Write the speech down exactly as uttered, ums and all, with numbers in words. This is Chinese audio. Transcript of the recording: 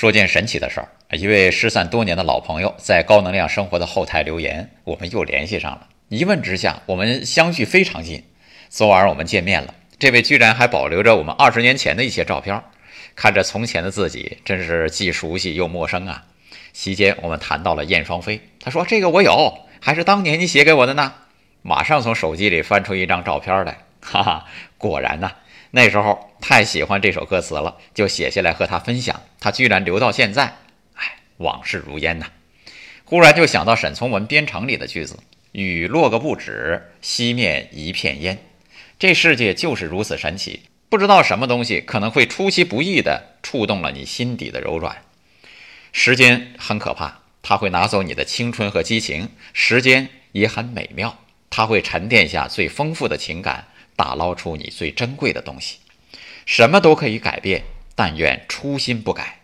说件神奇的事儿，一位失散多年的老朋友在高能量生活的后台留言，我们又联系上了。一问之下，我们相距非常近，昨晚我们见面了。这位居然还保留着我们二十年前的一些照片，看着从前的自己，真是既熟悉又陌生啊。席间我们谈到了燕双飞，他说这个我有，还是当年你写给我的呢。马上从手机里翻出一张照片来，哈哈，果然啊，那时候太喜欢这首歌词了，就写下来和他分享，他居然留到现在。哎，往事如烟呐、啊。忽然就想到沈从文《边城》里的句子，雨落个不止，西面一片烟。这世界就是如此神奇，不知道什么东西可能会出其不意地触动了你心底的柔软。时间很可怕，它会拿走你的青春和激情；时间也很美妙，它会沉淀下最丰富的情感，打捞出你最珍贵的东西。什么都可以改变，但愿初心不改。